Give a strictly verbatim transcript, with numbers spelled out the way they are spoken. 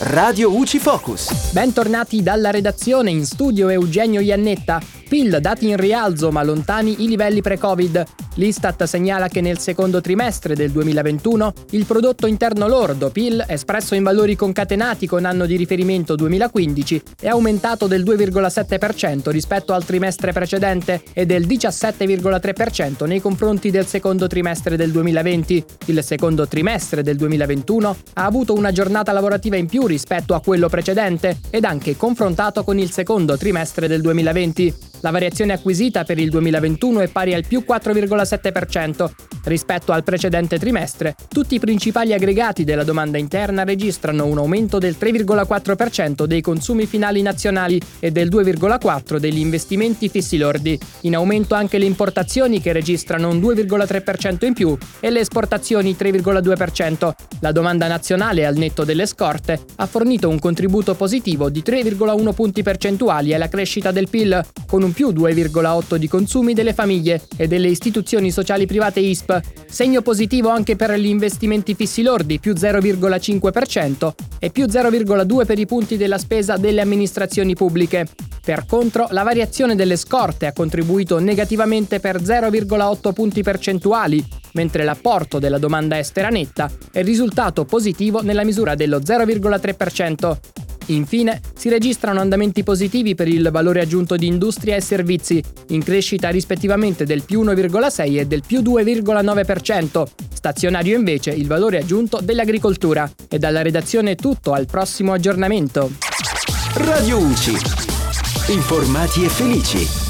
Radio U C I Focus. Bentornati dalla redazione, in studio Eugenio Iannetta. P I L dati in rialzo ma lontani i livelli pre-Covid. L'Istat segnala che nel secondo trimestre del duemilaventuno il prodotto interno lordo P I L, espresso in valori concatenati con anno di riferimento duemilaquindici, è aumentato del due virgola sette per cento rispetto al trimestre precedente e del diciassette virgola tre per cento nei confronti del secondo trimestre del duemilaventi. Il secondo trimestre del duemilaventuno ha avuto una giornata lavorativa in più rispetto a quello precedente ed anche confrontato con il secondo trimestre del duemilaventi. La variazione acquisita per il duemilaventuno è pari al più quattro virgola sette per cento. Rispetto al precedente trimestre, tutti i principali aggregati della domanda interna registrano un aumento del tre virgola quattro per cento dei consumi finali nazionali e del due virgola quattro per cento degli investimenti fissi lordi. In aumento anche le importazioni, che registrano un due virgola tre per cento in più, e le esportazioni tre virgola due per cento. La domanda nazionale, al netto delle scorte, ha fornito un contributo positivo di tre virgola uno punti percentuali alla crescita del P I L, con un più due virgola otto di consumi delle famiglie e delle istituzioni sociali private I S P. Segno positivo anche per gli investimenti fissi lordi, più zero virgola cinque per cento, e più zero virgola due per i punti della spesa delle amministrazioni pubbliche. Per contro, la variazione delle scorte ha contribuito negativamente per zero virgola otto punti percentuali, mentre l'apporto della domanda estera netta è risultato positivo nella misura dello zero virgola tre per cento. Infine, si registrano andamenti positivi per il valore aggiunto di industria e servizi, in crescita rispettivamente del più uno virgola sei e del più due virgola nove per cento, stazionario invece il valore aggiunto dell'agricoltura. E dalla redazione è tutto, al prossimo aggiornamento. Radio U C I. Informati e felici.